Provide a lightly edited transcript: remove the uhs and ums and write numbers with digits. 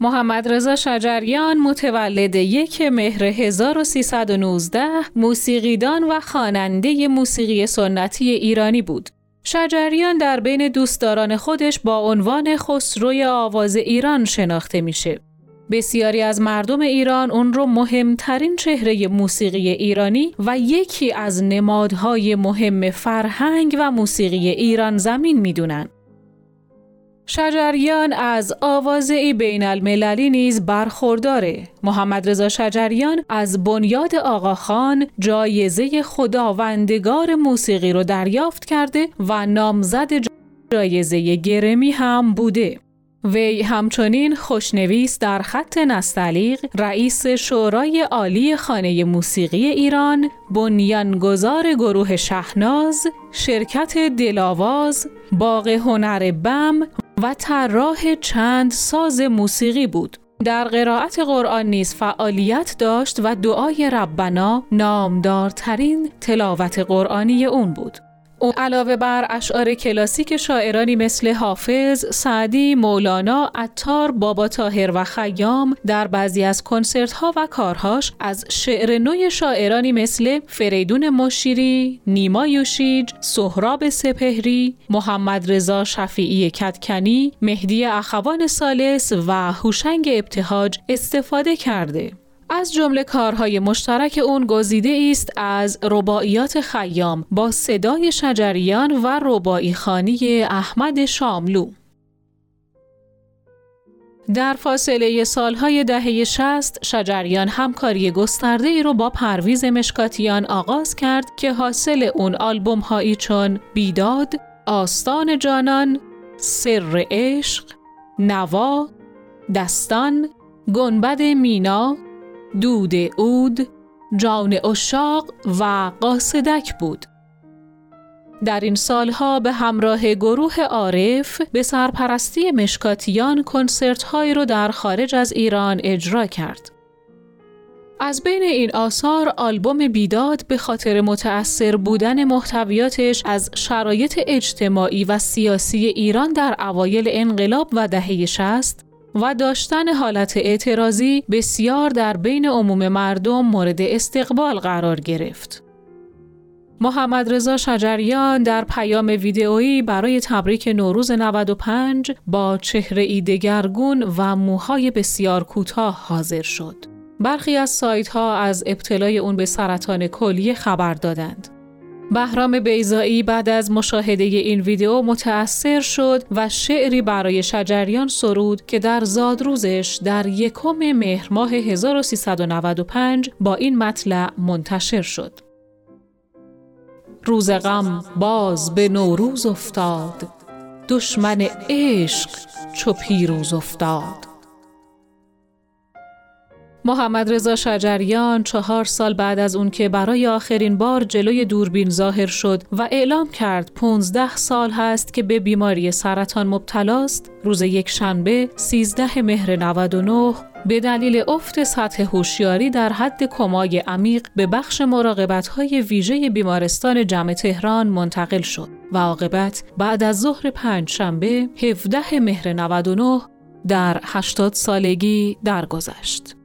محمد رضا شجریان متولد 1 مهر 1319 موسیقیدان و خواننده موسیقی سنتی ایرانی بود. شجریان در بین دوستداران خودش با عنوان خسروی آواز ایران شناخته میشه. بسیاری از مردم ایران اون رو مهمترین چهره موسیقی ایرانی و یکی از نمادهای مهم فرهنگ و موسیقی ایران زمین میدونن. شجریان از آوازه بین المللی نیز برخورداره. محمد رضا شجریان از بنیاد آقاخان جایزه خداوندگار موسیقی رو دریافت کرده و نامزد جایزه گرمی هم بوده. وی همچنین خوشنویس در خط نستعلیق، رئیس شورای عالی خانه موسیقی ایران، بنیانگذار گروه شهناز، شرکت دلاواز، باغ هنر بم و طراح چند ساز موسیقی بود. در قرائت قرآن نیز فعالیت داشت و دعای ربنا نامدارترین تلاوت قرآنی اون بود. او علاوه بر اشعار کلاسیک شاعرانی مثل حافظ، سعدی، مولانا، عطار، بابا طاهر و خیام، در بعضی از کنسرت‌ها و کارهاش از شعر نو شاعرانی مثل فریدون مشیری، نیما یوشیج، سهراب سپهری، محمد رضا شفیعی کدکنی، مهدی اخوان ثالث و هوشنگ ابتهاج استفاده کرده. از جمله کارهای مشترک اون گزیده است از رباعیات خیام با صدای شجریان و رباعی خوانی احمد شاملو. در فاصله سالهای دهه 60 شجریان همکاری گسترده ای رو با پرویز مشکاتیان آغاز کرد که حاصل اون آلبوم هایی چون بیداد، آستان جانان، سر عشق، نوا، دستان، گنبد مینا، دود عود، جان عشاق و قاصدک بود. در این سالها به همراه گروه عارف به سرپرستی مشکاتیان کنسرت‌هایی را در خارج از ایران اجرا کرد. از بین این آثار آلبوم بیداد به خاطر متأثر بودن محتویاتش از شرایط اجتماعی و سیاسی ایران در اوایل انقلاب و دهه 60 و داشتن حالت اعتراضی بسیار در بین عموم مردم مورد استقبال قرار گرفت. محمد رضا شجریان در پیام ویدئویی برای تبریک نوروز 95 با چهره‌ای دگرگون و موهای بسیار کوتاه حاضر شد. برخی از سایت‌ها از ابتلای اون به سرطان کلیه خبر دادند. بهرام بیزائی بعد از مشاهده این ویدیو متأثر شد و شعری برای شجریان سرود که در زادروزش در 1 مهر ماه 1395 با این مطلع منتشر شد. روز غم باز به نوروز افتاد، دشمن عشق چو پیروز افتاد. محمد رضا شجریان 4 سال بعد از اون که برای آخرین بار جلوی دوربین ظاهر شد و اعلام کرد 15 سال هست که به بیماری سرطان مبتلاست، روز یکشنبه 13 مهر 99 به دلیل افت سطح هوشیاری در حد کمای عمیق به بخش مراقبت‌های ویژه بیمارستان جمع تهران منتقل شد و عاقبت بعد از ظهر 5 شنبه 17 مهر 99 در 80 سالگی درگذشت.